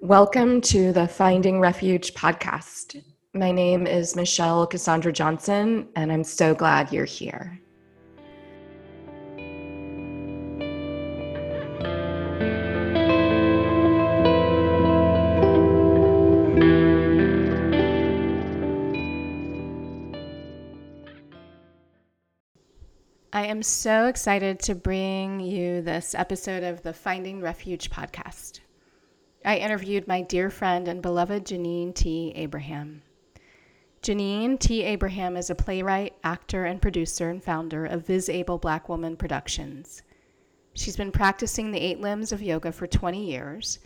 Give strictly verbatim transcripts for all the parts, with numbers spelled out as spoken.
Welcome to the Finding Refuge podcast. My name is Michelle Cassandra Johnson, and I'm so glad you're here. I am so excited to bring you this episode of the Finding Refuge podcast. I interviewed my dear friend and beloved Janine T. Abraham. Janine T. Abraham is a playwright, actor, and producer and founder of VisAble Black Woman Productions. She's been practicing the eight limbs of yoga for twenty years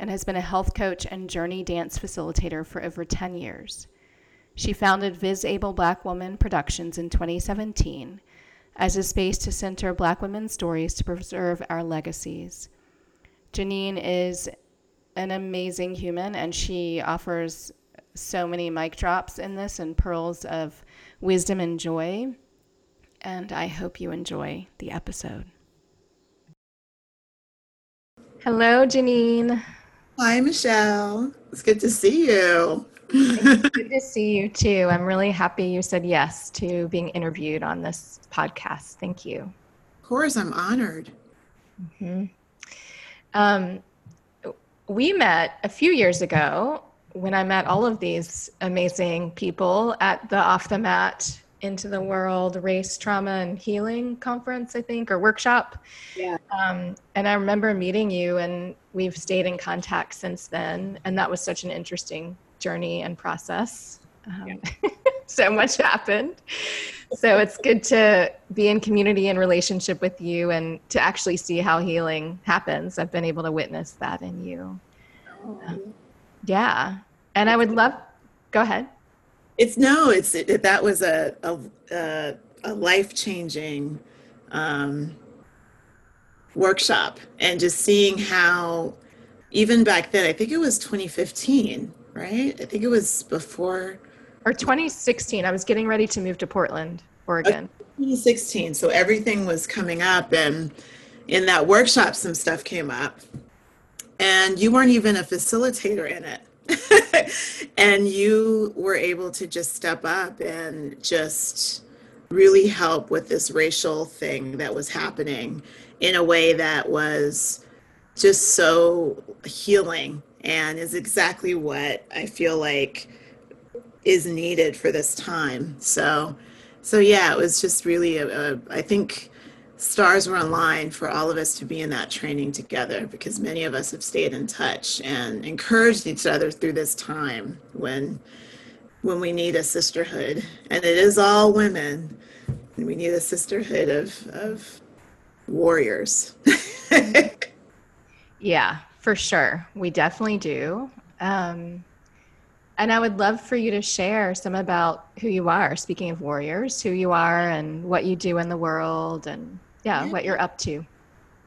and has been a health coach and Journey Dance facilitator for over ten years. She founded VisAble Black Woman Productions in twenty seventeen as a space to center Black women's stories to preserve our legacies. Janine is an amazing human, and she offers so many mic drops in this and pearls of wisdom and joy, and I hope you enjoy the episode. Hello, Janine. Hi, Michelle. It's good to see you. It's good to see you, too. I'm really happy you said yes to being interviewed on this podcast. Thank you. Of course, I'm honored. Mm-hmm. Um. We met a few years ago when I met all of these amazing people at the Off the Mat Into the World Race, Trauma, and Healing conference, I think, or workshop. Yeah. Um, and I remember meeting you, and we've stayed in contact since then. And that was such an interesting journey and process. Um, yeah. So much happened. So it's good to be in community and relationship with you and to actually see how healing happens. I've been able to witness that in you. Um, yeah. And I would love, go ahead. It's no, it's, it, that was a, a, a life-changing um, workshop, and just seeing how even back then, I think it was twenty fifteen, right? I think it was before Or twenty sixteen, I was getting ready to move to Portland, Oregon. twenty sixteen, so everything was coming up, and in that workshop, some stuff came up, and you weren't even a facilitator in it, and you were able to just step up and just really help with this racial thing that was happening in a way that was just so healing, and is exactly what I feel like is needed for this time. So, so yeah, it was just really, a, a, I think stars were aligned for all of us to be in that training together, because many of us have stayed in touch and encouraged each other through this time when, when we need a sisterhood, and it is all women, and we need a sisterhood of, of warriors. Yeah, for sure. We definitely do. Um, And I would love for you to share some about who you are, speaking of warriors, who you are and what you do in the world, and yeah, yeah. what you're up to.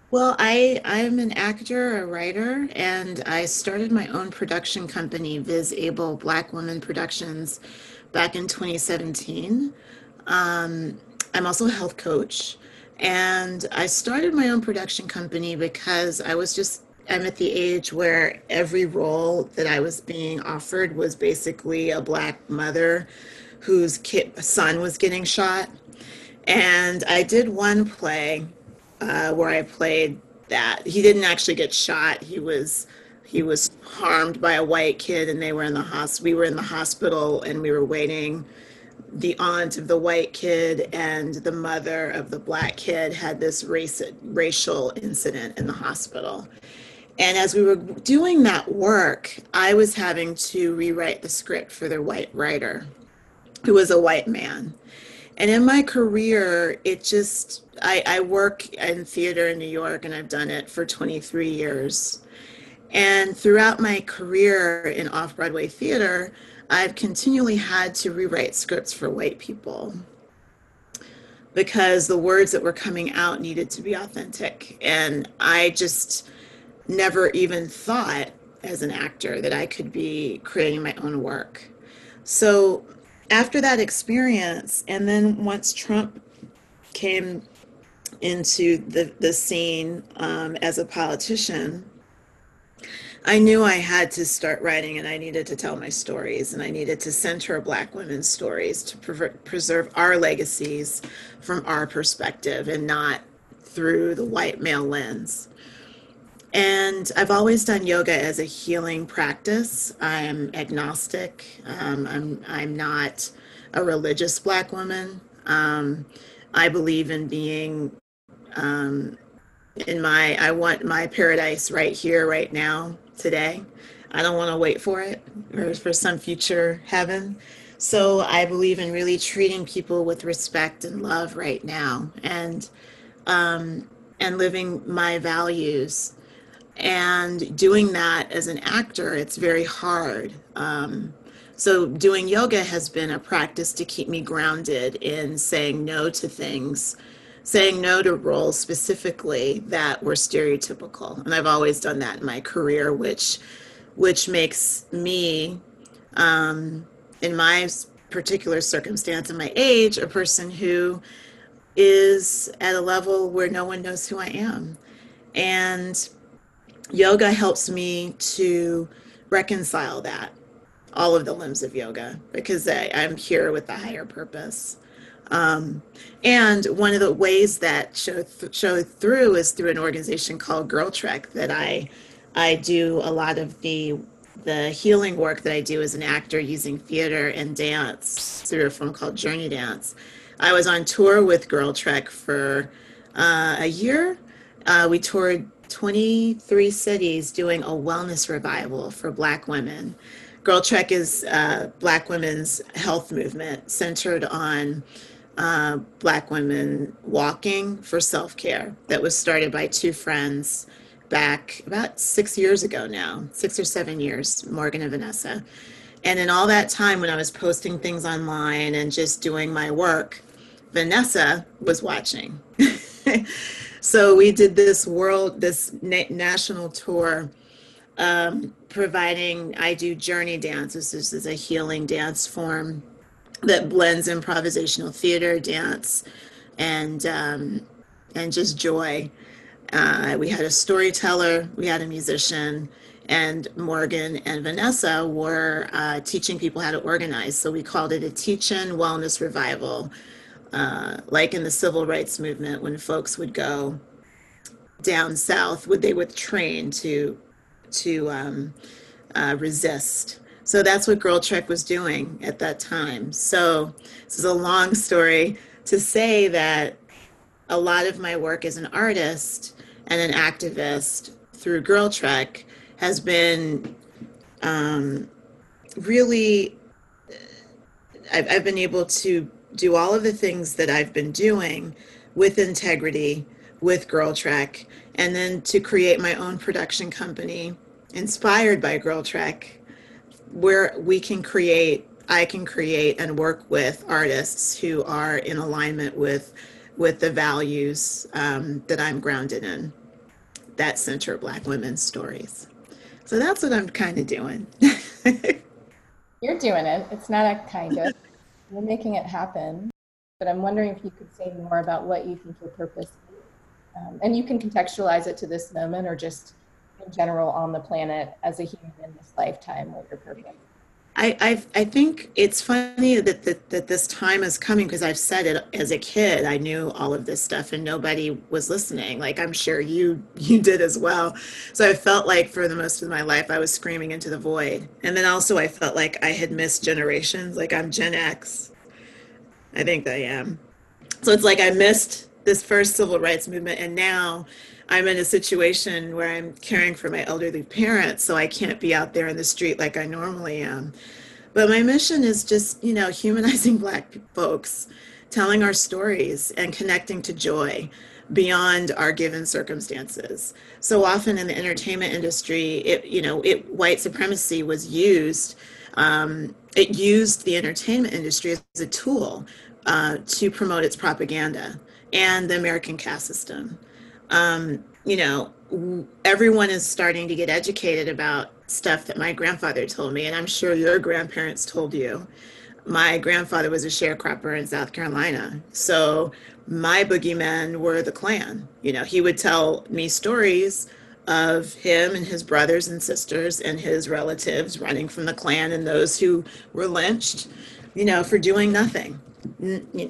Well, I, I'm an actor, a writer, and I started my own production company, VisAble Black Woman Productions, back in twenty seventeen. Um, I'm also a health coach, and I started my own production company because I was just I'm at the age where every role that I was being offered was basically a Black mother whose kid, son was getting shot. And I did one play uh, where I played that. He didn't actually get shot. He was he was harmed by a white kid, and they were in the hospital. We were in the hospital, and we were waiting. The aunt of the white kid and the mother of the Black kid had this race, racial incident in the hospital. And as we were doing that work, I was having to rewrite the script for the white writer, who was a white man. And in my career, it just, I, I work in theater in New York, and I've done it for twenty-three years. And throughout my career in off-Broadway theater, I've continually had to rewrite scripts for white people, because the words that were coming out needed to be authentic. And I just never even thought as an actor that I could be creating my own work. So after that experience, and then once Trump came into the, the scene um, as a politician, I knew I had to start writing, and I needed to tell my stories, and I needed to center Black women's stories to pre- preserve our legacies from our perspective and not through the white male lens. And I've always done yoga as a healing practice. I'm agnostic. Um, I'm, I'm not a religious Black woman. Um, I believe in being um, in my, I want my paradise right here, right now, today. I don't want to wait for it or for some future heaven. So I believe in really treating people with respect and love right now, and um, and living my values. And doing that as an actor, it's very hard. Um, so doing yoga has been a practice to keep me grounded in saying no to things, saying no to roles specifically that were stereotypical. And I've always done that in my career, which which makes me, um, in my particular circumstance and my age, a person who is at a level where no one knows who I am. And yoga helps me to reconcile that, all of the limbs of yoga, because I, I'm here with a higher purpose. Um, and one of the ways that show, th- show through is through an organization called Girl Trek, that I I do a lot of the the healing work that I do as an actor using theater and dance through a film called Journey Dance. I was on tour with Girl Trek for uh, a year. Uh, we toured twenty-three cities doing a wellness revival for Black women. Girl Trek is uh, Black women's health movement centered on uh, Black women walking for self-care, that was started by two friends back about six years ago now, six or seven years, Morgan and Vanessa. And in all that time when I was posting things online and just doing my work, Vanessa was watching. So we did this world, this na- national tour, um, providing, I do Journey Dance. This is, this is a healing dance form that blends improvisational theater, dance, and um, and just joy. Uh, we had a storyteller, we had a musician, and Morgan and Vanessa were uh, teaching people how to organize. So we called it a teach-in wellness revival. Uh, like in the civil rights movement, when folks would go down south, would they would train to to um, uh, resist. So that's what Girl Trek was doing at that time. So this is a long story to say that a lot of my work as an artist and an activist through Girl Trek has been um, really, I've, I've been able to do all of the things that I've been doing with integrity, with Girl Trek, and then to create my own production company inspired by Girl Trek, where we can create, I can create and work with artists who are in alignment with, with the values um, that I'm grounded in, that center Black women's stories. So that's what I'm kind of doing. You're doing it. It's not a kind of. You're making it happen, but I'm wondering if you could say more about what you think your purpose is. Um, and you can contextualize it to this moment or just in general on the planet as a human in this lifetime, what your purpose is. I, I've, I think it's funny that, that, that this time is coming, because I've said it as a kid. I knew all of this stuff and nobody was listening. Like, I'm sure you you did as well. So I felt like for the most of my life, I was screaming into the void. And then also I felt like I had missed generations. Like, I'm Gen X. I think I am. So it's like I missed this first civil rights movement, and now I'm in a situation where I'm caring for my elderly parents, so I can't be out there in the street like I normally am. But my mission is just, you know, humanizing Black folks, telling our stories, and connecting to joy beyond our given circumstances. So often in the entertainment industry, it, you know, it, white supremacy was used. Um, it used the entertainment industry as a tool uh, to promote its propaganda and the American caste system. Um, you know, everyone is starting to get educated about stuff that my grandfather told me, and I'm sure your grandparents told you. My grandfather was a sharecropper in South Carolina, so my boogeymen were the Klan. You know, he would tell me stories of him and his brothers and sisters and his relatives running from the Klan and those who were lynched, you know, for doing nothing.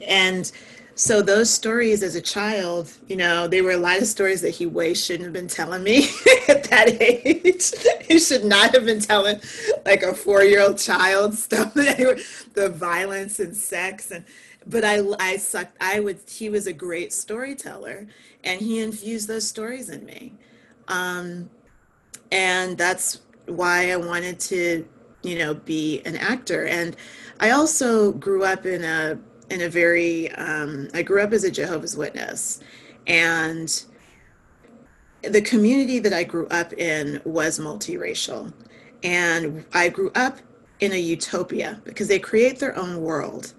And so those stories as a child, you know, they were a lot of stories that he way shouldn't have been telling me at that age. He should not have been telling like a four-year-old child stuff, the violence and sex. And but I, I sucked, I would, he was a great storyteller and he infused those stories in me. Um, and that's why I wanted to, you know, be an actor. And I also grew up in a, in a very, um, I grew up as a Jehovah's Witness, and the community that I grew up in was multiracial. And I grew up in a utopia because they create their own world.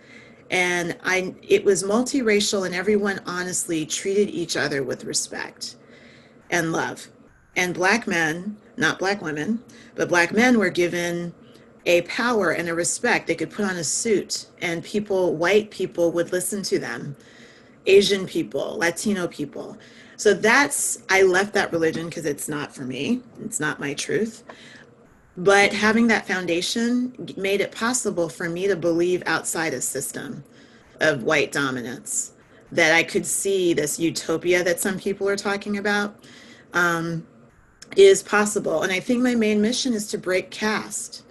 And I, it was multiracial, and everyone honestly treated each other with respect and love. And Black men, not Black women, but Black men were given a power and a respect. They could put on a suit and people, white people would listen to them, Asian people, Latino people. So that's, I left that religion because it's not for me. It's not my truth. But having that foundation made it possible for me to believe outside a system of white dominance, that I could see this utopia that some people are talking about um, is possible. And I think my main mission is to break caste.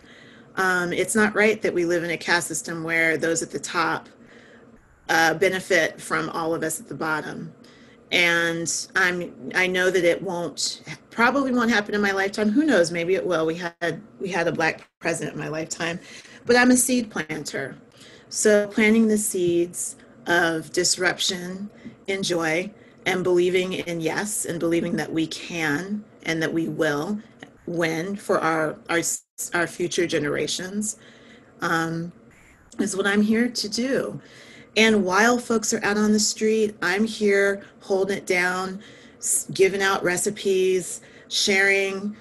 Um, it's not right that we live in a caste system where those at the top uh, benefit from all of us at the bottom. And I'm, I know that it won't, probably won't happen in my lifetime. Who knows? Maybe it will. We had, we had a Black president in my lifetime, but I'm a seed planter. So planting the seeds of disruption and joy and believing in yes, and believing that we can, and that we will win for our, our, our future generations, um, is what I'm here to do. And while folks are out on the street, I'm here holding it down, giving out recipes, sharing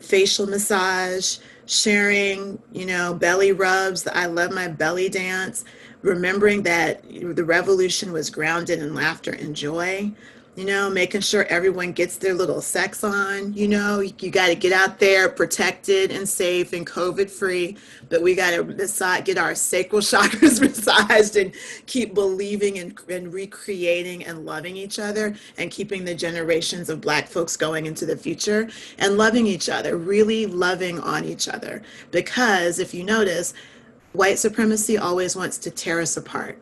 facial massage, sharing, you know, belly rubs, the I Love My Belly dance, remembering that the revolution was grounded in laughter and joy, you know, making sure everyone gets their little sex on. You know, you got to get out there protected and safe and COVID free, but we got to get our sacral chakras massaged and keep believing and, and recreating and loving each other and keeping the generations of Black folks going into the future and loving each other, really loving on each other. Because if you notice, white supremacy always wants to tear us apart.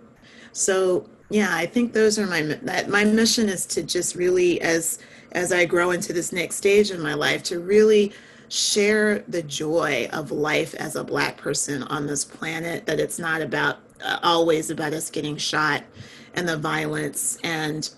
So yeah, I think those are my, that my mission is to just really, as, as I grow into this next stage in my life, to really share the joy of life as a Black person on this planet, that it's not about uh, always about us getting shot and the violence and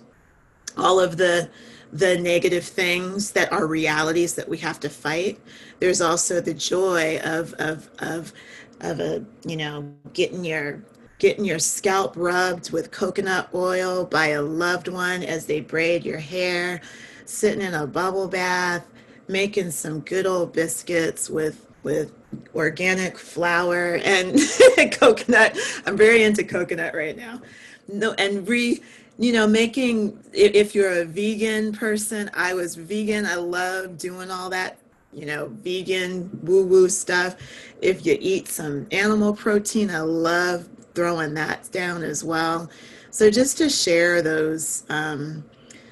all of the, the negative things that are realities that we have to fight. There's also the joy of, of, of, of a, you know, getting your, getting your scalp rubbed with coconut oil by a loved one as they braid your hair, sitting in a bubble bath, making some good old biscuits with, with organic flour and coconut. I'm very into coconut right now. No, and re, you know, making, if you're a vegan person, I was vegan. I love doing all that, you know, vegan woo-woo stuff. If you eat some animal protein, I love throwing that down as well. So just to share those, um,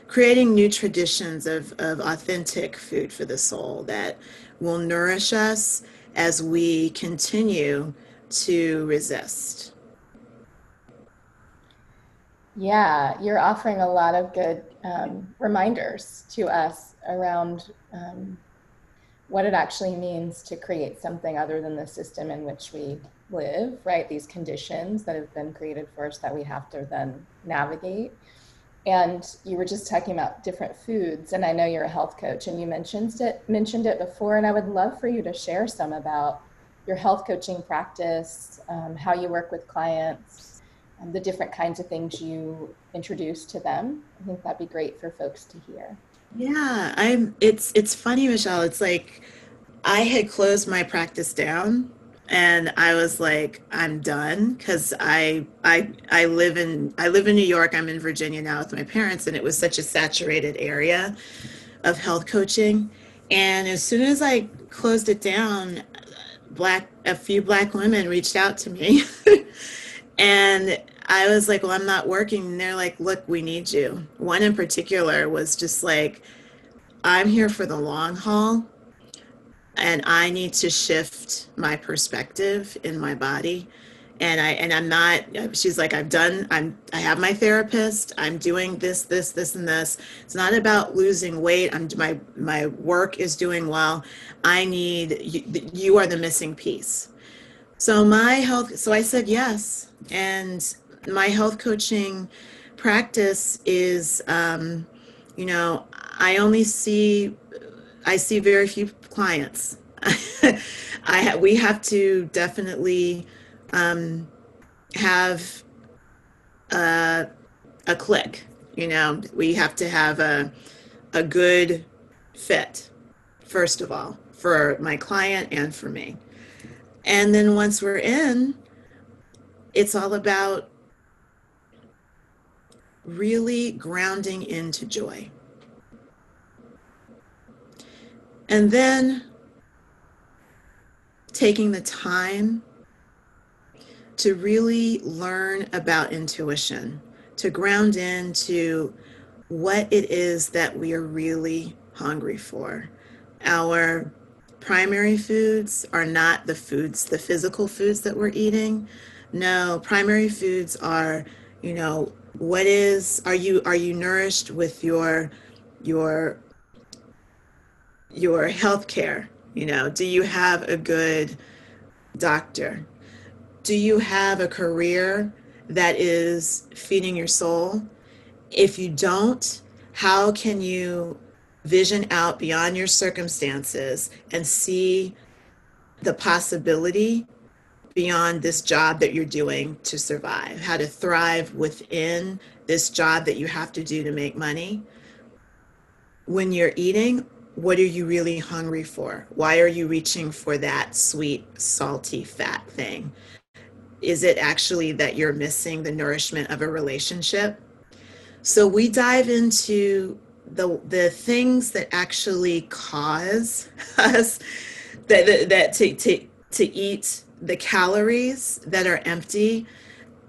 creating new traditions of, of authentic food for the soul that will nourish us as we continue to resist. Yeah, you're offering a lot of good um, reminders to us around um, what it actually means to create something other than the system in which we live, right? These conditions that have been created for us that we have to then navigate. And you were just talking about different foods, and I know you're a health coach, and you mentioned it mentioned it before, and I would love for you to share some about your health coaching practice, um, how you work with clients, and the different kinds of things you introduce to them. I think that'd be great for folks to hear. Yeah, I'm. It's it's funny, Michelle. It's like I had closed my practice down. And I was like, I'm done, because I I I live in I live in New York. I'm in Virginia now with my parents, and it was such a saturated area of health coaching. And as soon as I closed it down, black a few black women reached out to me. And I was like, well, I'm not working. And they're like, look, we need you. One in particular was just like, I'm here for the long haul, and I need to shift my perspective in my body. And I, and I'm not, she's like, I've done, I'm, I have my therapist, I'm doing this, this, this, and this. It's not about losing weight. I'm, my, my work is doing well. I need, you, you are the missing piece. So my health, so I said yes. And my health coaching practice is, um, you know, I only see, I see very few clients. I ha- we have to definitely um, have a, a click, you know, we have to have a, a good fit, first of all, for my client and for me. And then once we're in, it's all about really grounding into joy. And then taking the time to really learn about intuition, to ground into what it is that we are really hungry for. Our primary foods are not the foods, the physical foods that we're eating. No, primary foods are, you know, what is, are you, are you nourished with your, your, your health care? You know, do you have a good doctor? Do you have a career that is feeding your soul? If you don't, how can you vision out beyond your circumstances and see the possibility beyond this job that you're doing to survive, how to thrive within this job that you have to do to make money? When you're eating, what are you really hungry for? Why are you reaching for that sweet, salty, fat thing? Is it actually that you're missing the nourishment of a relationship? So we dive into the the things that actually cause us that, that, that to, to, to eat the calories that are empty,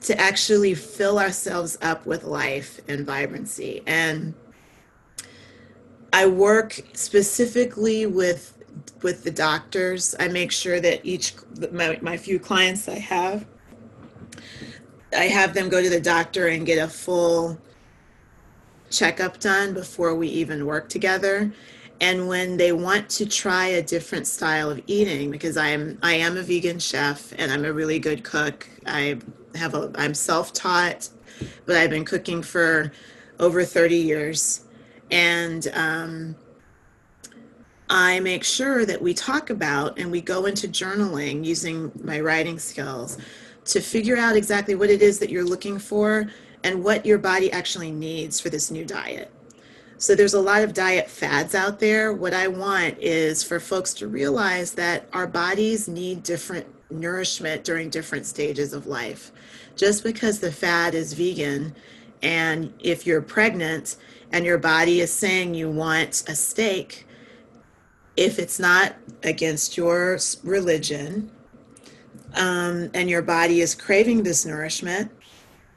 to actually fill ourselves up with life and vibrancy. And I work specifically with with the doctors. I make sure that each, my, my few clients I have, I have them go to the doctor and get a full checkup done before we even work together. And when they want to try a different style of eating, because I am I am a vegan chef and I'm a really good cook. I have a, I'm self-taught, but I've been cooking for over thirty years. And um, I make sure that we talk about and we go into journaling using my writing skills to figure out exactly what it is that you're looking for and what your body actually needs for this new diet. So there's a lot of diet fads out there. What I want is for folks to realize that our bodies need different nourishment during different stages of life. Just because the fad is vegan, and if you're pregnant and your body is saying you want a steak, if it's not against your religion, um, and your body is craving this nourishment,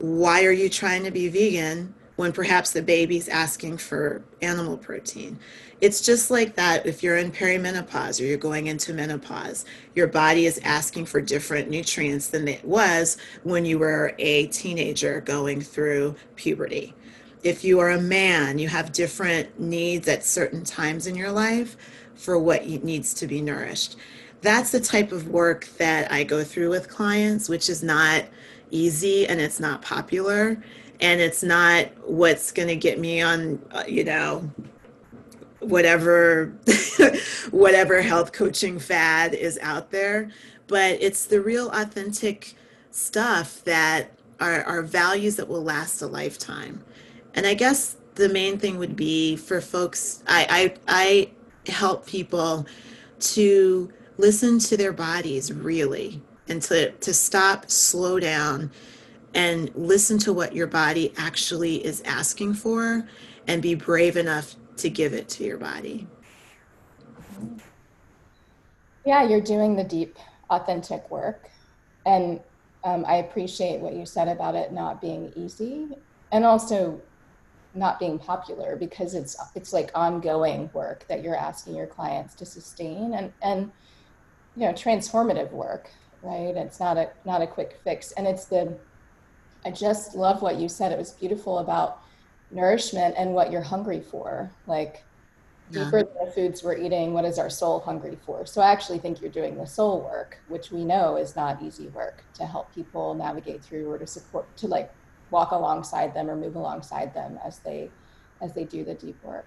why are you trying to be vegan when perhaps the baby's asking for animal protein? It's just like that if you're in perimenopause or you're going into menopause, your body is asking for different nutrients than it was when you were a teenager going through puberty. If you are a man, you have different needs at certain times in your life for what needs to be nourished. That's the type of work that I go through with clients, which is not easy and it's not popular. And it's not what's going to get me on, you know, whatever, whatever health coaching fad is out there. But it's the real authentic stuff that are, are values that will last a lifetime. And I guess the main thing would be for folks, I, I, I help people to listen to their bodies really, and to, to stop, slow down, and listen to what your body actually is asking for and be brave enough to give it to your body. Yeah, you're doing the deep, authentic work. And um, I appreciate what you said about it not being easy and also not being popular, because it's it's like ongoing work that you're asking your clients to sustain, and, and you know, transformative work, right? It's not a not a quick fix. And it's the, I just love what you said. It was beautiful about nourishment and what you're hungry for, like yeah. deeper than the foods we're eating, what is our soul hungry for? So I actually think you're doing the soul work, which we know is not easy work, to help people navigate through, or to support, to like walk alongside them or move alongside them as they as they do the deep work.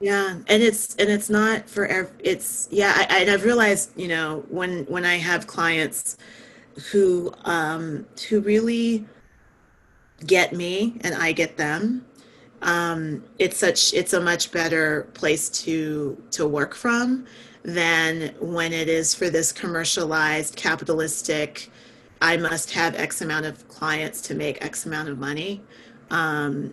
Yeah, and it's and it's not for every, it's yeah. I, and I've realized, you know, when when I have clients who um, who really get me and I get them, um, it's such it's a much better place to to work from than when it is for this commercialized, capitalistic, I must have X amount of clients to make X amount of money. Um,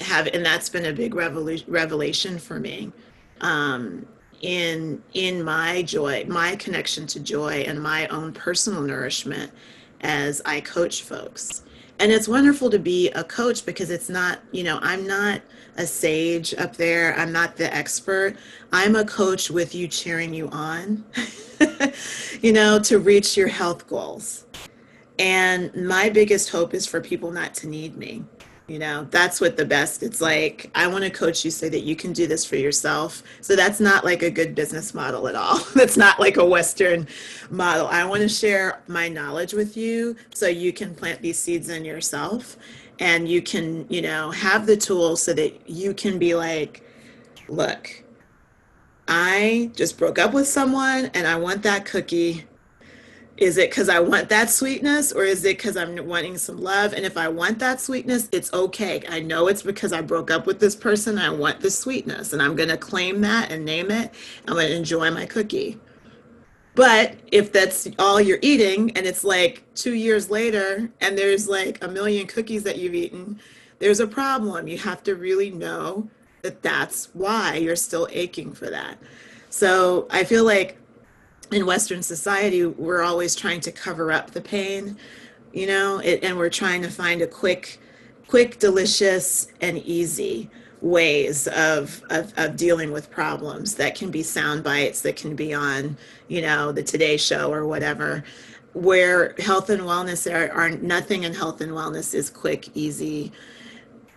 have and that's been a big revolu- revelation for me um, in in my joy, my connection to joy, and my own personal nourishment as I coach folks. And it's wonderful to be a coach, because it's not, you know, I'm not a sage up there. I'm not the expert. I'm a coach with you, cheering you on, you know, to reach your health goals. And my biggest hope is for people not to need me. You know, that's what the best, it's like, I want to coach you so that you can do this for yourself. So that's not like a good business model at all. That's not like a Western model. I want to share my knowledge with you so you can plant these seeds in yourself, and you can, you know, have the tools so that you can be like, look, I just broke up with someone and I want that cookie. Is it because I want that sweetness, or is it because I'm wanting some love? And if I want that sweetness, it's okay. I know it's because I broke up with this person. I want the sweetness, and I'm going to claim that and name it. I'm going to enjoy my cookie. But if that's all you're eating, and it's like two years later and there's like a million cookies that you've eaten, there's a problem. You have to really know that that's why you're still aching for that. So I feel like in Western society, we're always trying to cover up the pain, you know, it, and we're trying to find a quick, quick, delicious, and easy ways of, of of dealing with problems that can be sound bites, that can be on, you know, the Today Show or whatever, where health and wellness are, are nothing, and health and wellness is quick, easy.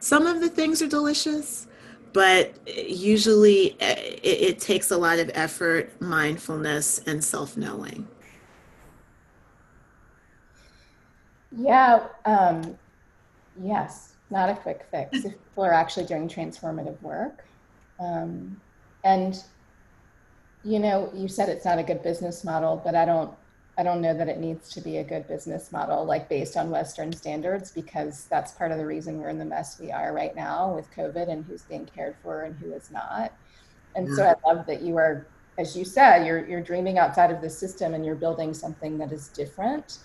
Some of the things are delicious, but usually it, it takes a lot of effort, mindfulness, and self-knowing. Yeah, um, yes, not a quick fix. If people are actually doing transformative work. Um, and, you know, you said it's not a good business model, but I don't, I don't know that it needs to be a good business model, like based on Western standards, because that's part of the reason we're in the mess we are right now with COVID and who's being cared for and who is not. And yeah. so I love that you are, as you said, you're you're dreaming outside of the system and you're building something that is different.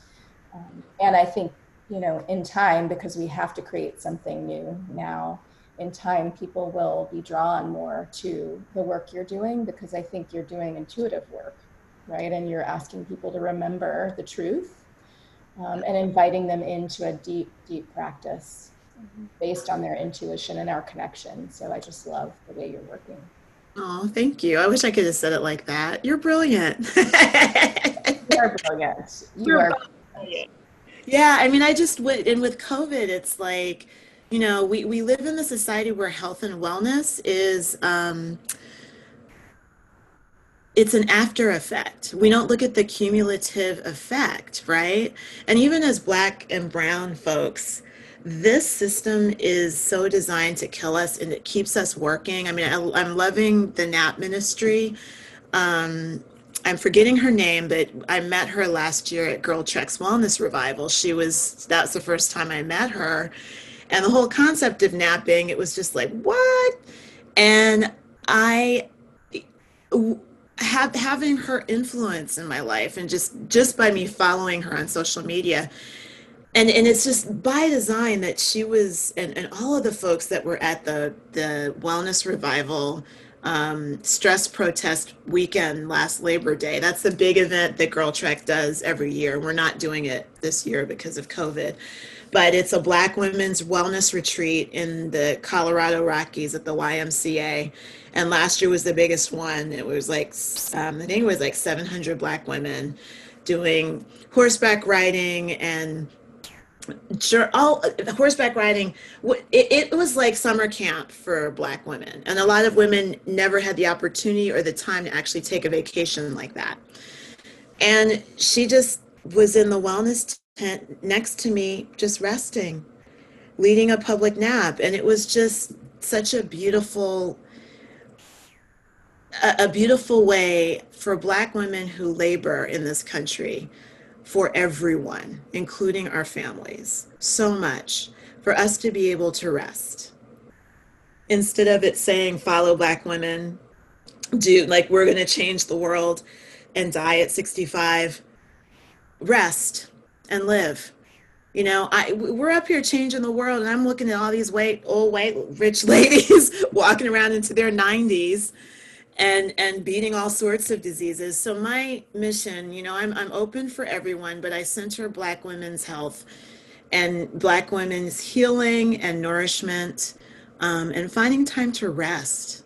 Um, and I think, you know, in time, because we have to create something new now, in time, people will be drawn more to the work you're doing, because I think you're doing intuitive work. Right? And you're asking people to remember the truth um, and inviting them into a deep, deep practice based on their intuition and our connection. So I just love the way you're working. Oh, thank you. I wish I could have said it like that. You're brilliant. You are brilliant. You you're are brilliant. Yeah. I mean, I just went and with COVID, it's like, you know, we, we live in a society where health and wellness is, um, it's an after effect. We don't look at the cumulative effect, right? And even as Black and Brown folks, this system is so designed to kill us, and it keeps us working. I mean, I, I'm loving the N A P Ministry. Um, I'm forgetting her name, but I met her last year at Girl Trek's Wellness Revival. She was, that's the first time I met her. And the whole concept of napping, it was just like, what? And I, w- Have, having her influence in my life, and just just by me following her on social media, and and it's just by design that she was, and, and all of the folks that were at the the wellness revival um, stress protest weekend last Labor Day. That's the big event that Girl Trek does every year. We're not doing it this year because of COVID, but it's a Black women's wellness retreat in the Colorado Rockies at the Y M C A. And last year was the biggest one. It was like, um, I think it was like seven hundred Black women doing horseback riding and all horseback riding. It, it was like summer camp for Black women, and a lot of women never had the opportunity or the time to actually take a vacation like that. And she just was in the wellness tent next to me, just resting, leading a public nap, and it was just such a beautiful a, a beautiful way for Black women who labor in this country, for everyone, including our families, so much, for us to be able to rest. Instead of it saying, follow Black women, do, like, we're gonna change the world and die at sixty-five, rest and live. You know, I, we're up here changing the world, and I'm looking at all these white, old white rich ladies walking around into their nineties and and beating all sorts of diseases. So my mission, you know, I'm, I'm open for everyone, but I center Black women's health and Black women's healing and nourishment, um, and finding time to rest.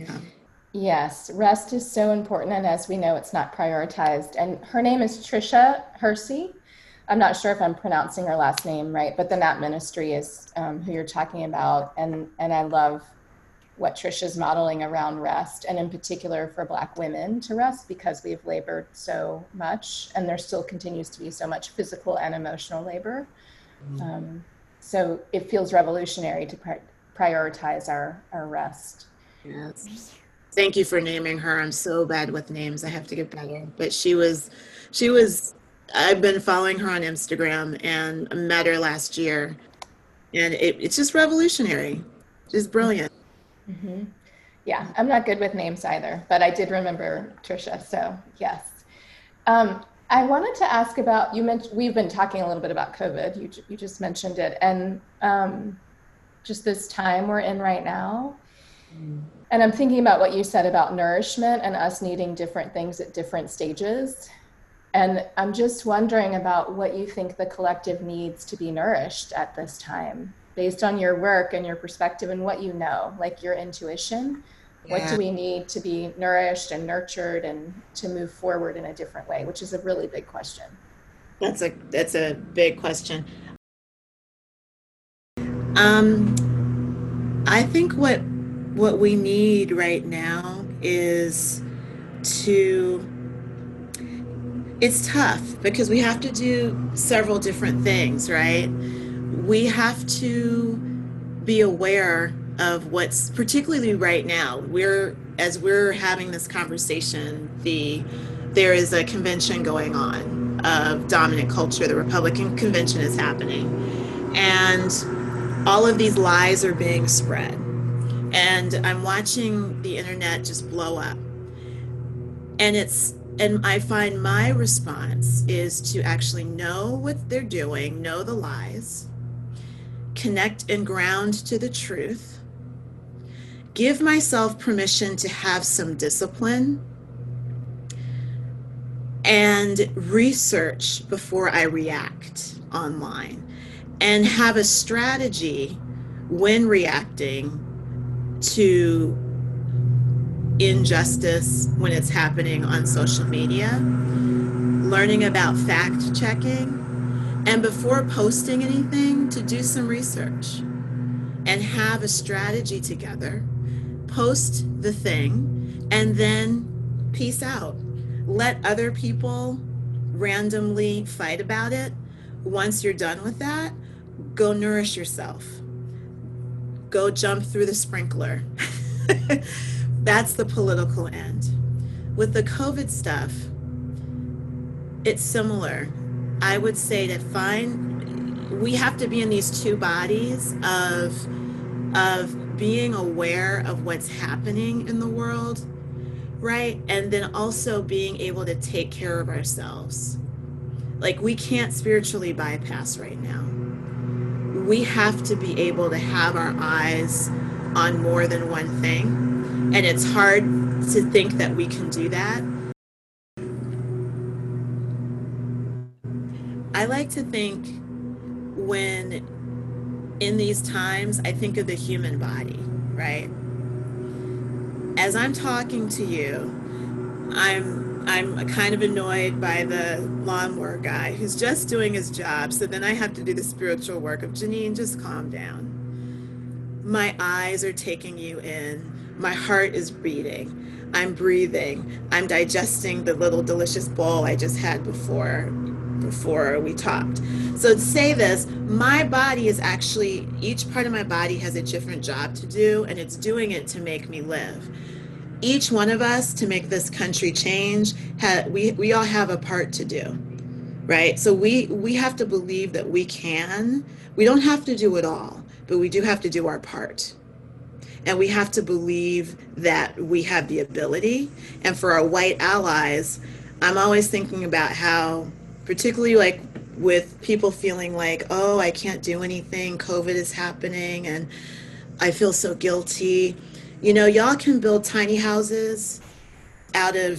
Yeah. Yes, rest is so important, and as we know, it's not prioritized. And her name is Tricia Hersey. I'm not sure if I'm pronouncing her last name right, but the N A P Ministry is um, who you're talking about, and, and I love what Tricia's modeling around rest, and in particular for Black women to rest, because we've labored so much, and there still continues to be so much physical and emotional labor. Mm-hmm. Um, so it feels revolutionary to pri- prioritize our, our rest. Yes. Thank you for naming her. I'm so bad with names. I have to get better. But she was, she was, I've been following her on Instagram and met her last year. And it, it's just revolutionary. Just brilliant. Mm-hmm. Yeah, I'm not good with names either, but I did remember Tricia, so yes. Um, I wanted to ask about, you mentioned, we've been talking a little bit about COVID, you, you just mentioned it, and um, just this time we're in right now. Mm. And I'm thinking about what you said about nourishment and us needing different things at different stages. And I'm just wondering about what you think the collective needs to be nourished at this time, based on your work and your perspective and what you know, like your intuition. Yeah. What do we need to be nourished and nurtured and to move forward in a different way, which is a really big question. That's a that's a big question. Um, I think what what we need right now is to, it's tough because we have to do several different things, right? We have to be aware of what's, particularly right now, we're, as we're having this conversation, the there is a convention going on of dominant culture. The Republican convention is happening, and all of these lies are being spread, and I'm watching the internet just blow up, and it's and I find my response is to actually know what they're doing, know the lies, connect and ground to the truth, give myself permission to have some discipline, and research before I react online, and have a strategy when reacting to injustice when it's happening on social media, learning about fact checking, and before posting anything, to do some research and have a strategy together, post the thing, and then peace out. Let other people randomly fight about it. Once you're done with that, go nourish yourself. Go jump through the sprinkler. That's the political end. With the COVID stuff, it's similar. I would say that find, we have to be in these two bodies of, of being aware of what's happening in the world, right? And then also being able to take care of ourselves. Like, we can't spiritually bypass right now. We have to be able to have our eyes on more than one thing. And it's hard to think that we can do that. I like to think, when in these times, I think of the human body, right? As I'm talking to you, I'm I'm kind of annoyed by the lawnmower guy who's just doing his job, so then I have to do the spiritual work of, Janine, just calm down. My eyes are taking you in. My heart is beating. I'm breathing. I'm digesting the little delicious bowl I just had before before we talked. So to say this, my body is actually, each part of my body has a different job to do, and it's doing it to make me live. Each one of us, to make this country change, ha, we, we all have a part to do, right? So we, we have to believe that we can. We don't have to do it all, but we do have to do our part. And we have to believe that we have the ability. And for our white allies, I'm always thinking about how, particularly like with people feeling like, oh, I can't do anything, COVID is happening, and I feel so guilty. You know, y'all can build tiny houses out of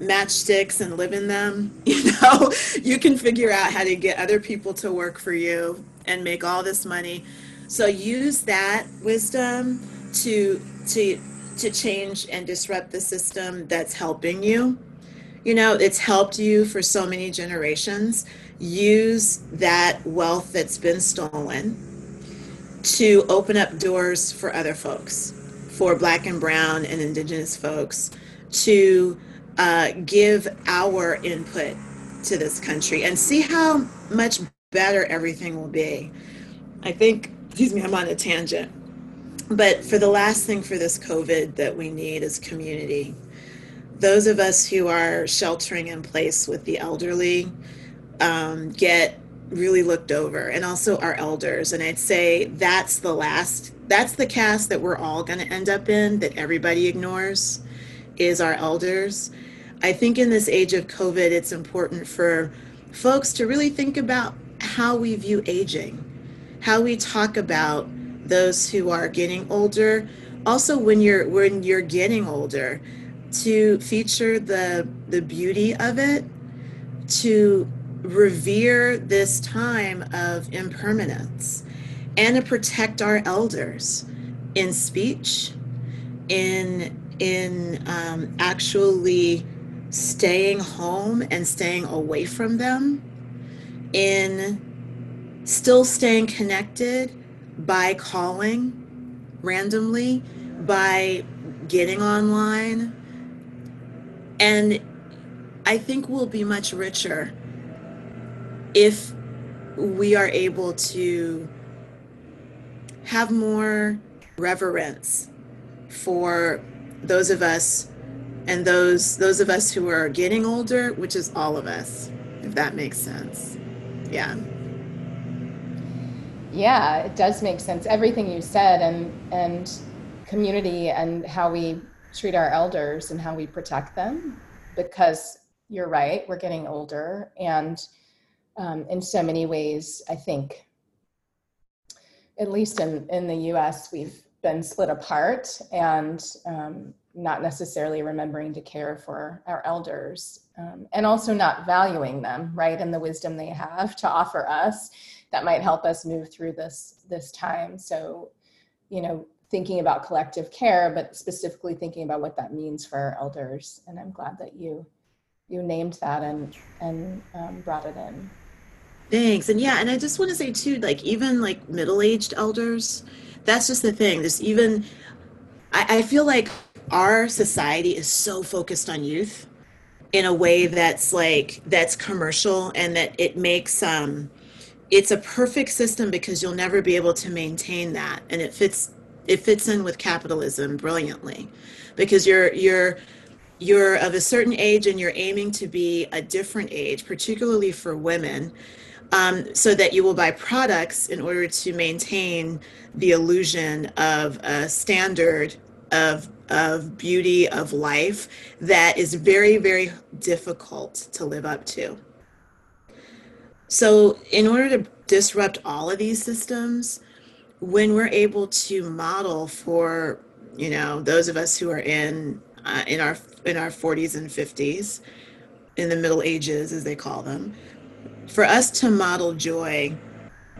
matchsticks and live in them. You know, you can figure out how to get other people to work for you and make all this money. So use that wisdom to, to, to change and disrupt the system that's helping you. You know, it's helped you for so many generations. Use that wealth that's been stolen to open up doors for other folks, for Black and Brown and Indigenous folks, to uh, give our input to this country and see how much better everything will be. I think, excuse me, I'm on a tangent. But for the last thing for this COVID that we need is community. Those of us who are sheltering in place with the elderly um, get really looked over, and also our elders. And I'd say that's the last, that's the cast that we're all going to end up in, that everybody ignores, is our elders. I think in this age of COVID, it's important for folks to really think about how we view aging, how we talk about those who are getting older. Also, when you're when you're getting older, to feature the the beauty of it, to revere this time of impermanence, and to protect our elders in speech, in in um, actually staying home and staying away from them, in still staying connected by calling randomly, by getting online. And I think we'll be much richer if we are able to have more reverence for those of us and those those of us who are getting older, which is all of us, if that makes sense. Yeah. Yeah, it does make sense. Everything you said, and and community, and how we treat our elders and how we protect them, because you're right, we're getting older. And um, in so many ways, I think, at least in, in the U S, we've been split apart and um, not necessarily remembering to care for our elders, um, and also not valuing them, right? And the wisdom they have to offer us that might help us move through this, this time. So, you know, thinking about collective care, but specifically thinking about what that means for our elders. And I'm glad that you you named that and and um, brought it in. Thanks. And yeah, and I just want to say too, like even like middle-aged elders, that's just the thing. There's even, I, I feel like our society is so focused on youth in a way that's like, that's commercial, and that it makes, um, it's a perfect system because you'll never be able to maintain that. And it fits It fits in with capitalism brilliantly, because you're you're you're of a certain age and you're aiming to be a different age, particularly for women, um, so that you will buy products in order to maintain the illusion of a standard of of beauty, of life that is very, very difficult to live up to. So in order to disrupt all of these systems, when we're able to model for, you know, those of us who are in uh, in our in our forties and fifties, in the Middle Ages as they call them, for us to model joy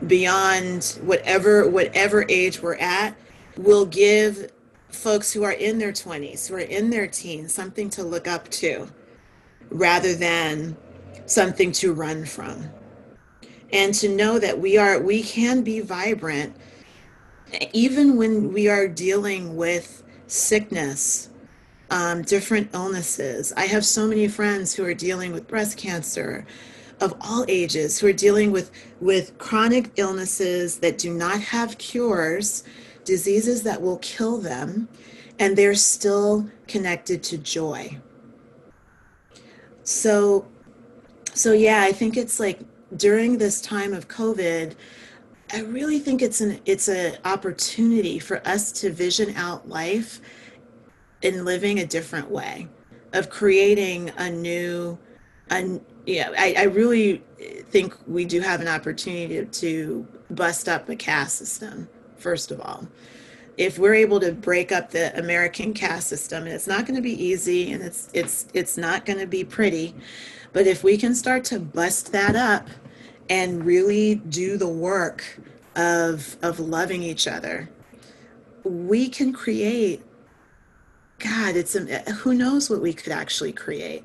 beyond whatever whatever age we're at, will give folks who are in their twenties, who are in their teens, something to look up to rather than something to run from. And to know that we are, we can be vibrant even when we are dealing with sickness, um, different illnesses. I have so many friends who are dealing with breast cancer of all ages, who are dealing with, with chronic illnesses that do not have cures, diseases that will kill them, and they're still connected to joy. So, so yeah, I think it's like during this time of COVID, I really think it's an it's an opportunity for us to vision out life in living a different way, of creating a new, a, yeah, I, I really think we do have an opportunity to, to bust up the caste system. First of all, if we're able to break up the American caste system, and it's not going to be easy, and it's it's it's not going to be pretty, but if we can start to bust that up and really do the work of of loving each other, we can create, God, it's who knows what we could actually create.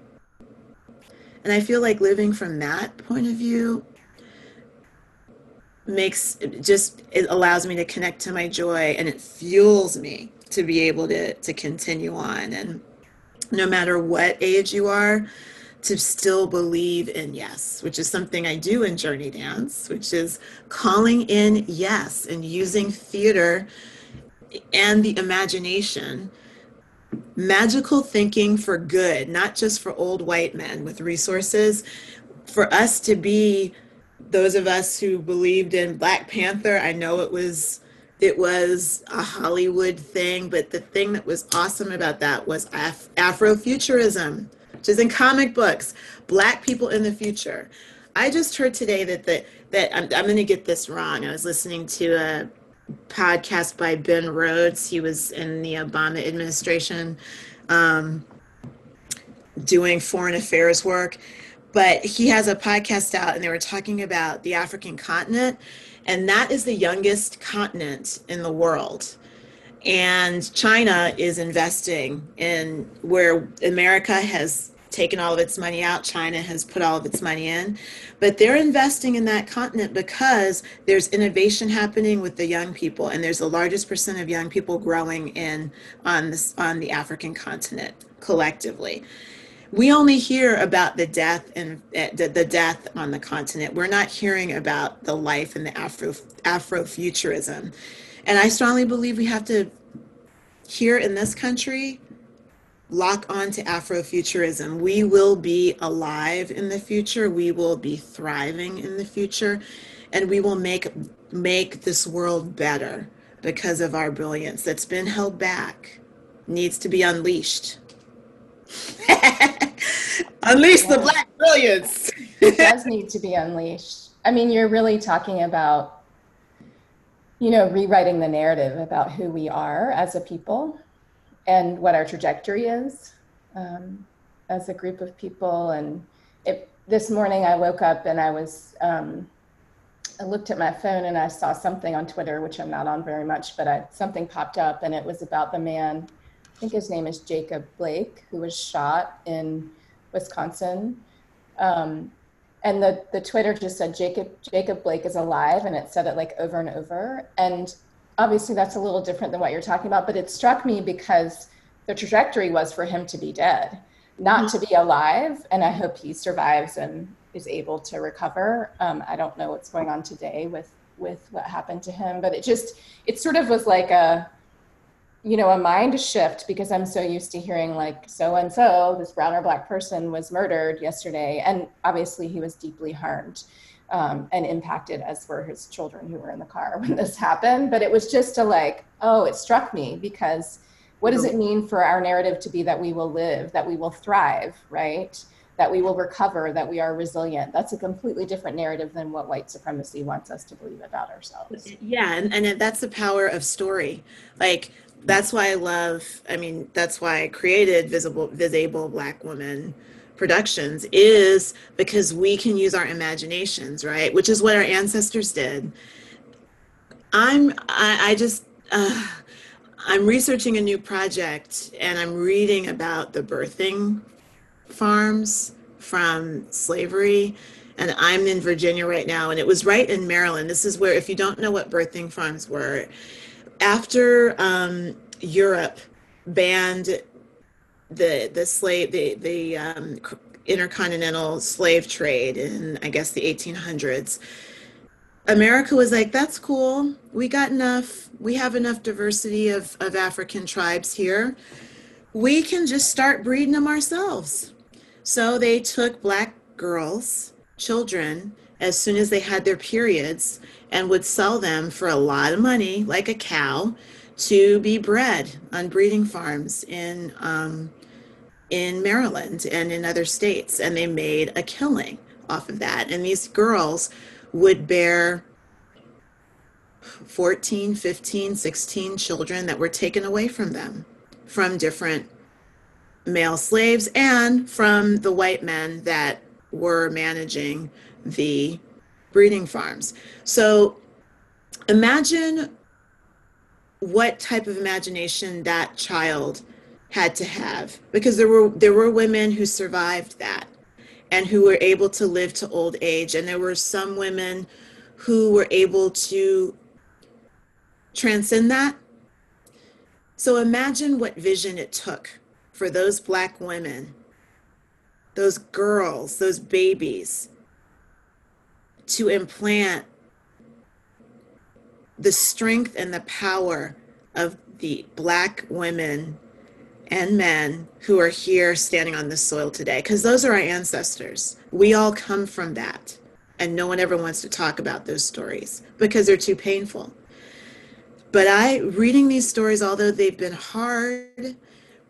And I feel like living from that point of view makes, it just, it allows me to connect to my joy, and it fuels me to be able to to continue on. And no matter what age you are, to still believe in yes, which is something I do in Journey Dance, which is calling in yes and using theater and the imagination, magical thinking for good, not just for old white men with resources, for us to be those of us who believed in Black Panther. I know it was it was a Hollywood thing, but the thing that was awesome about that was Af- Afrofuturism, which is in comic books, Black people in the future. I just heard today that that, that I'm, I'm going to get this wrong. I was listening to a podcast by Ben Rhodes. He was in the Obama administration um, doing foreign affairs work. But he has a podcast out, and they were talking about the African continent, and that is the youngest continent in the world. And China is investing in where America has taken all of its money out, China has put all of its money in, but they're investing in that continent because there's innovation happening with the young people, and there's the largest percent of young people growing in on this, on the African continent collectively. We only hear about the death and uh, the, the death on the continent. We're not hearing about the life and the Afro Afrofuturism. And I strongly believe we have to, here in this country, lock on to Afrofuturism. We will be alive in the future. We will be thriving in the future, and we will make make this world better because of our brilliance that's been held back, needs to be unleashed. Unleash yeah. the Black brilliance. It does need to be unleashed. I mean, you're really talking about, you know, rewriting the narrative about who we are as a people and what our trajectory is um, as a group of people. And it, this morning I woke up and I was, um, I looked at my phone and I saw something on Twitter, which I'm not on very much, but I, something popped up, and it was about the man, I think his name is Jacob Blake, who was shot in Wisconsin. Um, and the, the Twitter just said, Jacob Jacob Blake is alive. And it said it like over and over. And obviously that's a little different than what you're talking about, but it struck me because the trajectory was for him to be dead, not mm-hmm. to be alive. And I hope he survives and is able to recover. Um, I don't know what's going on today with, with what happened to him, but it just, it sort of was like a, you know, a mind shift, because I'm so used to hearing like, so-and-so, this brown or Black person was murdered yesterday. And obviously he was deeply harmed um, and impacted, as were his children who were in the car when this happened. But it was just a like, oh, it struck me, because what does it mean for our narrative to be that we will live, that we will thrive, right? that we will recover, that we are resilient. That's a completely different narrative than what white supremacy wants us to believe about ourselves. Yeah, and, and that's the power of story. Like, that's why I love, I mean, that's why I created VisAble, VisAble Black Woman Productions, is because we can use our imaginations, right? Which is what our ancestors did. I'm, I, I just, uh, I'm researching a new project and I'm reading about the birthing farms from slavery, and I'm in Virginia right now, and it was right in Maryland. This is where, if you don't know what birthing farms were, after um, Europe banned the the slave the the um, intercontinental slave trade in, I guess, the eighteen hundreds, America was like, that's cool, we got enough, we have enough diversity of, of African tribes here, we can just start breeding them ourselves. So they took black girls, children, as soon as they had their periods, and would sell them for a lot of money, like a cow, to be bred on breeding farms in um, in Maryland and in other states. And they made a killing off of that. And these girls would bear fourteen, fifteen, sixteen children that were taken away from them, from different male slaves and from the white men that were managing the breeding farms. So imagine what type of imagination that child had to have, because there were there were women who survived that and who were able to live to old age, and there were some women who were able to transcend that. So imagine what vision it took for those black women, those girls, those babies, to implant the strength and the power of the black women and men who are here standing on this soil today, because those are our ancestors. We all come from that, and no one ever wants to talk about those stories because they're too painful. But I, reading these stories, although they've been hard,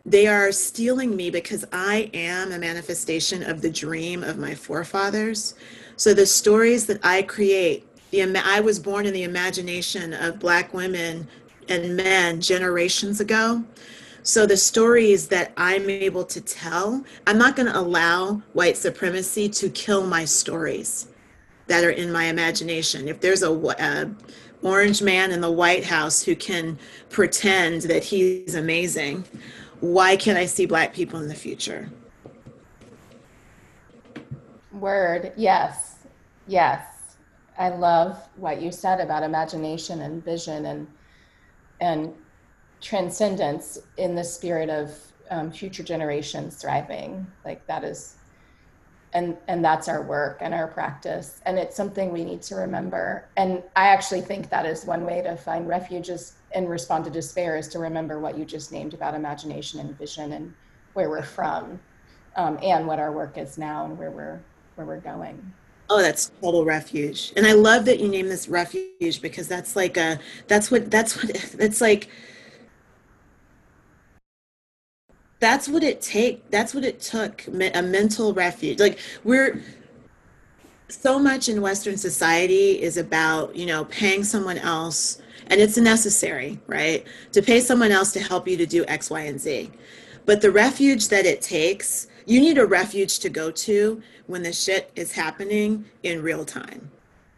they are stealing me, because I am a manifestation of the dream of my forefathers. So the stories that I create, the I was born in the imagination of black women and men generations ago. So the stories that I'm able to tell, I'm not going to allow white supremacy to kill my stories that are in my imagination. If there's a, a orange man in the White House who can pretend that he's amazing, why can't I see black people in the future? Word, yes, yes. I love what you said about imagination and vision and and transcendence in the spirit of um, future generations thriving. Like that is, and and that's our work and our practice, and it's something we need to remember. And I actually think that is one way to find refuge is, and respond to despair, is to remember what you just named about imagination and vision and where we're from, um, and what our work is now and where we're where we're going. Oh, that's total refuge. And I love that you name this refuge, because that's like a, that's what, that's what, that's like, that's what it take, that's what it took, a mental refuge. Like we're, so much in Western society is about, you know, paying someone else, and it's necessary, right? To pay someone else to help you to do X, Y, and Z. But the refuge that it takes, you need a refuge to go to when the shit is happening in real time,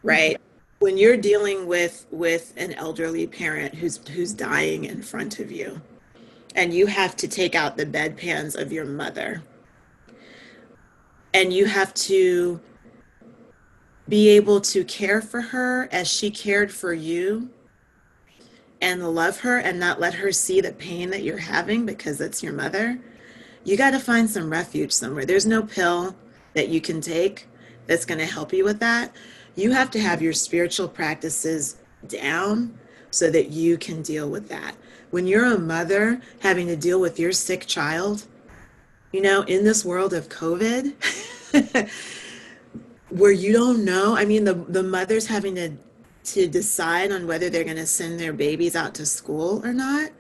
right? Mm-hmm. When you're dealing with with an elderly parent who's who's dying in front of you, and you have to take out the bedpans of your mother, and you have to be able to care for her as she cared for you, and love her and not let her see the pain that you're having because it's your mother. You got to find some refuge somewhere. There's no pill that you can take that's going to help you with that. You have to have your spiritual practices down so that you can deal with that. When you're a mother having to deal with your sick child, you know, in this world of COVID, where you don't know, I mean, the, the mother's having to, to decide on whether they're going to send their babies out to school or not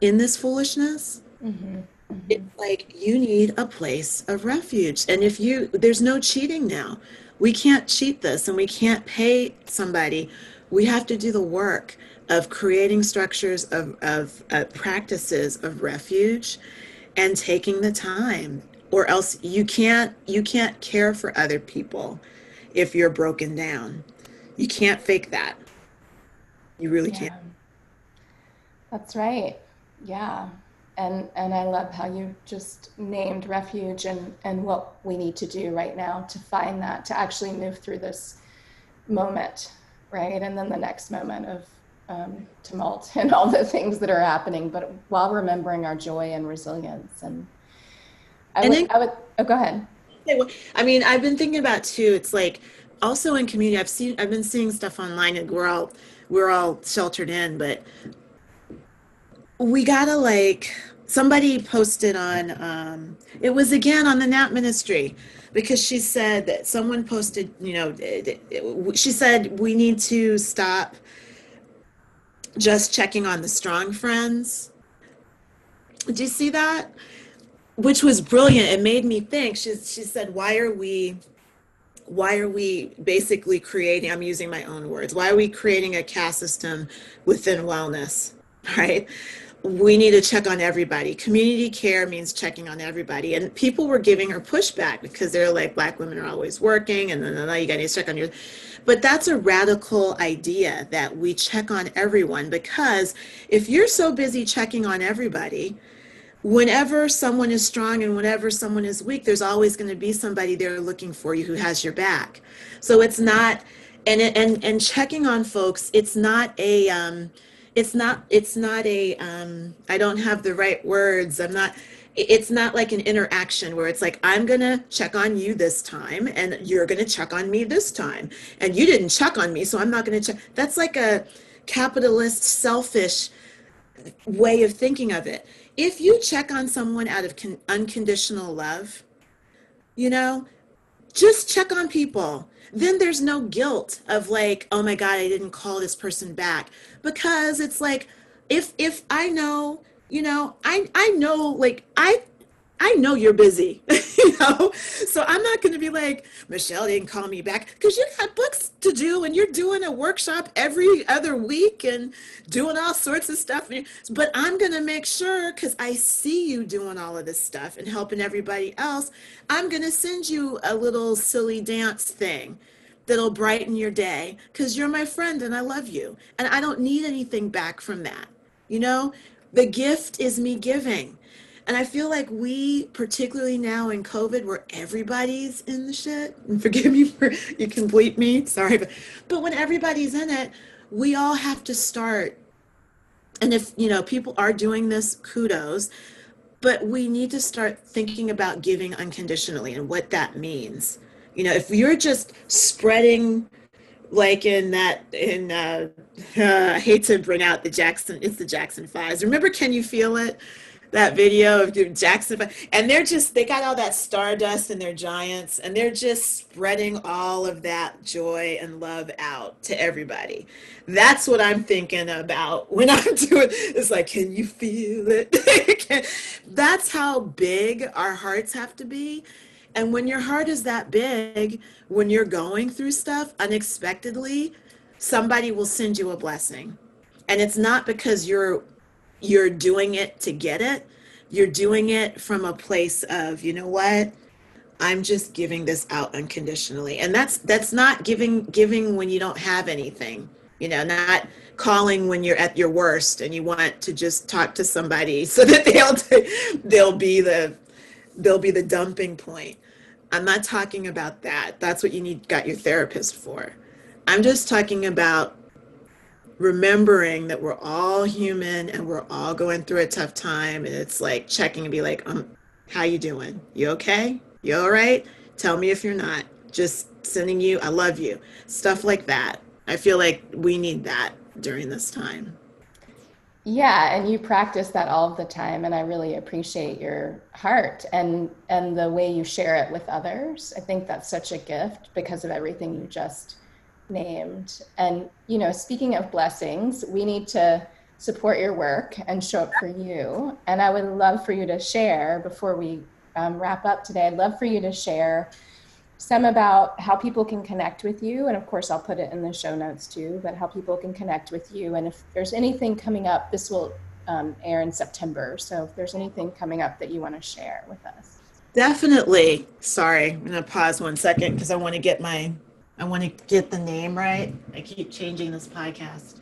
in this foolishness. Mm-hmm. Mm-hmm. It's like you need a place of refuge. And if you, there's no cheating now. We can't cheat this, and we can't pay somebody. We have to do the work of creating structures of, of uh, practices of refuge and taking the time, or else you can't, you can't care for other people if you're broken down. You can't fake that. You really yeah. can't. That's right. Yeah. And and I love how you just named refuge and, and what we need to do right now to find that, to actually move through this moment, right? And then the next moment of um, tumult and all the things that are happening, but while remembering our joy and resilience. And I and would, then, I would oh, go ahead. I mean, I've been thinking about too, it's like also in community, I've seen, I've been seeing stuff online, and we're all, we're all sheltered in, but we gotta, like, somebody posted on, um, it was again on the N A P Ministry, because she said that someone posted, you know, it, it, she said we need to stop just checking on the strong friends. Did you see that? Which was brilliant. It made me think. She, she said, why are we, why are we basically creating, I'm using my own words, why are we creating a caste system within wellness, right? We need to check on everybody. Community care means checking on everybody. And people were giving her pushback because they're like, Black women are always working, and then you got to check on your, but that's a radical idea that we check on everyone, because if you're so busy checking on everybody, whenever someone is strong and whenever someone is weak, there's always going to be somebody there looking for you who has your back. So it's not, and and and checking on folks, it's not a, um, It's not, it's not a, um, I don't have the right words. I'm not, it's not like an interaction where it's like, I'm going to check on you this time and you're going to check on me this time. And you didn't check on me, so I'm not going to check. That's like a capitalist, selfish way of thinking of it. If you check on someone out of con- unconditional love, you know, just check on people. Then there's no guilt of like, oh my God, I didn't call this person back. Because it's like, if if I know, you know, I I know, like, I I know you're busy, you know? So I'm not gonna be like, Michelle didn't call me back, because you got books to do and you're doing a workshop every other week and doing all sorts of stuff. But I'm gonna make sure, because I see you doing all of this stuff and helping everybody else, I'm gonna send you a little silly dance thing that'll brighten your day, because you're my friend and I love you. And I don't need anything back from that. You know, the gift is me giving. And I feel like we, particularly now in COVID, where everybody's in the shit, and forgive me for, you can bleep me, sorry, but, but when everybody's in it, we all have to start. And if, you know, people are doing this, kudos, but we need to start thinking about giving unconditionally and what that means. You know, if you're just spreading, like in that, in, uh, uh, I hate to bring out the Jackson, it's the Jackson Fives. Remember, Can You Feel It? That video of Jackson, and they're just, they got all that stardust and they're giants, and they're just spreading all of that joy and love out to everybody. That's what I'm thinking about when I'm doing, it's like, can you feel it? That's how big our hearts have to be. And when your heart is that big, when you're going through stuff unexpectedly, somebody will send you a blessing. And it's not because you're You're doing it to get it. You're doing it from a place of, you know what? I'm just giving this out unconditionally. And that's that's not giving giving when you don't have anything. You know, not calling when you're at your worst and you want to just talk to somebody so that they'll they'll be the they'll be the dumping point. I'm not talking about that. That's what you need got your therapist for. I'm just talking about remembering that we're all human and we're all going through a tough time, and it's like checking and be like, um, how you doing? You okay? You all right? Tell me if you're not. Just sending you, I love you. Stuff like that. I feel like we need that during this time. Yeah, and you practice that all the time, and I really appreciate your heart and and the way you share it with others. I think that's such a gift because of everything you just named. And, you know, speaking of blessings, we need to support your work and show up for you. And I would love for you to share, before we um, wrap up today, I'd love for you to share some about how people can connect with you. And of course, I'll put it in the show notes too, but how people can connect with you. And if there's anything coming up, this will um, air in September. So if there's anything coming up that you want to share with us. Definitely. Sorry, I'm going to pause one second because I want to get my, I want to get the name right. I keep changing this podcast.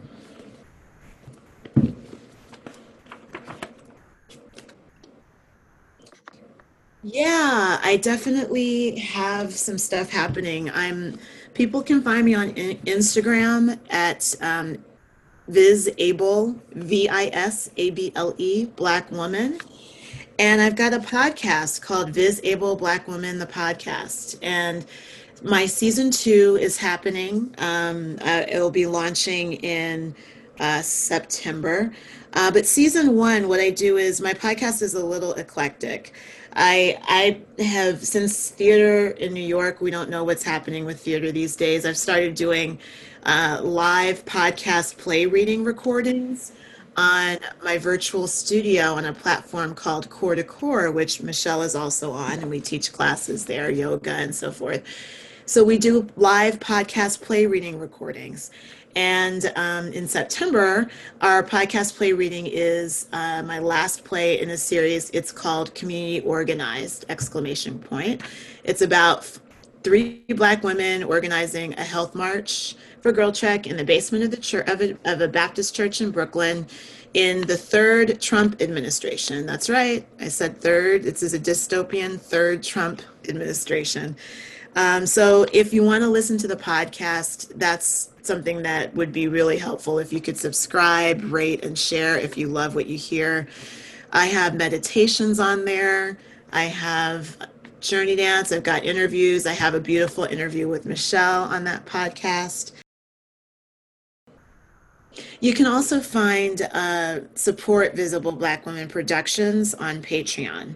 Yeah, I definitely have some stuff happening. I'm, people can find me on Instagram at um, VisAble, V I S A B L E, Black Woman. And I've got a podcast called VisAble Black Woman, the podcast. And my season two is happening. Um, uh, it'll be launching in uh, September. Uh, but season one, what I do is my podcast is a little eclectic. I I have, since theater in New York, we don't know what's happening with theater these days. I've started doing uh, live podcast play reading recordings on my virtual studio on a platform called Core to Core, which Michelle is also on, and we teach classes there, yoga and so forth. So we do live podcast play reading recordings. And um, in September, our podcast play reading is uh, my last play in a series. It's called Community Organized, exclamation point. It's about three Black women organizing a health march for Girl Trek in the basement of the church of a, of a Baptist church in Brooklyn in the third Trump administration. That's right. I said third. This is a dystopian third Trump administration. Um, so if you want to listen to the podcast, that's something that would be really helpful if you could subscribe, rate, and share if you love what you hear. I have meditations on there. I have Journey Dance. I've got interviews. I have a beautiful interview with Michelle on that podcast. You can also find uh, support VisAble Black Women Productions on Patreon.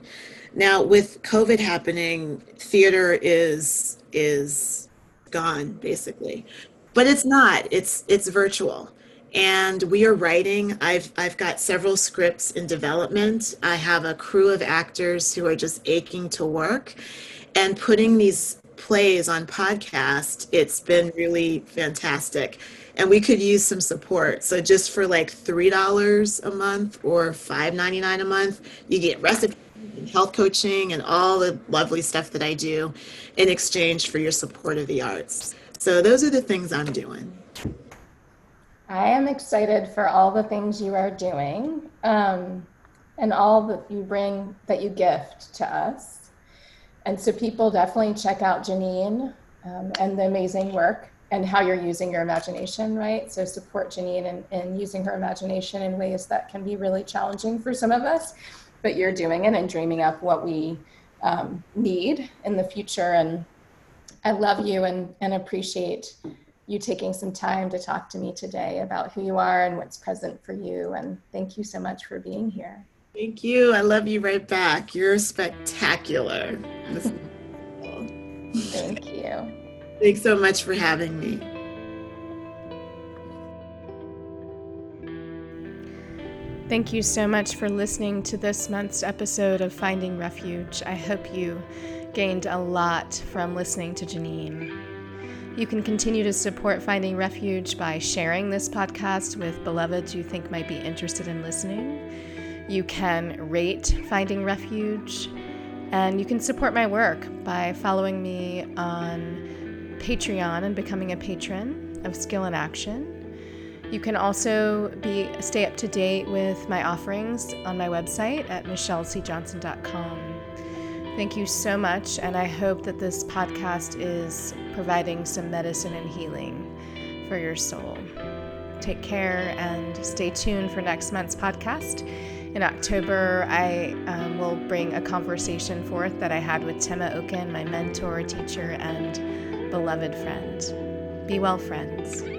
Now, with COVID happening, theater is is gone, basically. But it's not, it's it's virtual. And we are writing, I've I've got several scripts in development. I have a crew of actors who are just aching to work. And putting these plays on podcast, it's been really fantastic. And we could use some support. So just for like three dollars a month or five ninety-nine a month, you get recipes and health coaching and all the lovely stuff that I do in exchange for your support of the arts. So those are the things I'm doing. I am excited for all the things you are doing um, and all that you bring, that you gift to us. And so people definitely check out Janine um, and the amazing work and how you're using your imagination, right? So support Janine in, in using her imagination in ways that can be really challenging for some of us, but you're doing it and dreaming up what we um, need in the future. And I love you and, and appreciate you taking some time to talk to me today about who you are and what's present for you. And thank you so much for being here. Thank you. I love you right back. You're spectacular. Thank you. Thanks so much for having me. Thank you so much for listening to this month's episode of Finding Refuge. I hope you gained a lot from listening to Janine. You can continue to support Finding Refuge by sharing this podcast with beloveds you think might be interested in listening. You can rate Finding Refuge, and you can support my work by following me on Patreon and becoming a patron of Skill in Action. You can also be stay up to date with my offerings on my website at michelle c johnson dot com. Thank you so much, and I hope that this podcast is providing some medicine and healing for your soul. Take care and stay tuned for next month's podcast. In October, I um, will bring a conversation forth that I had with Tema Okun, my mentor, teacher, and beloved friend. Be well, friends.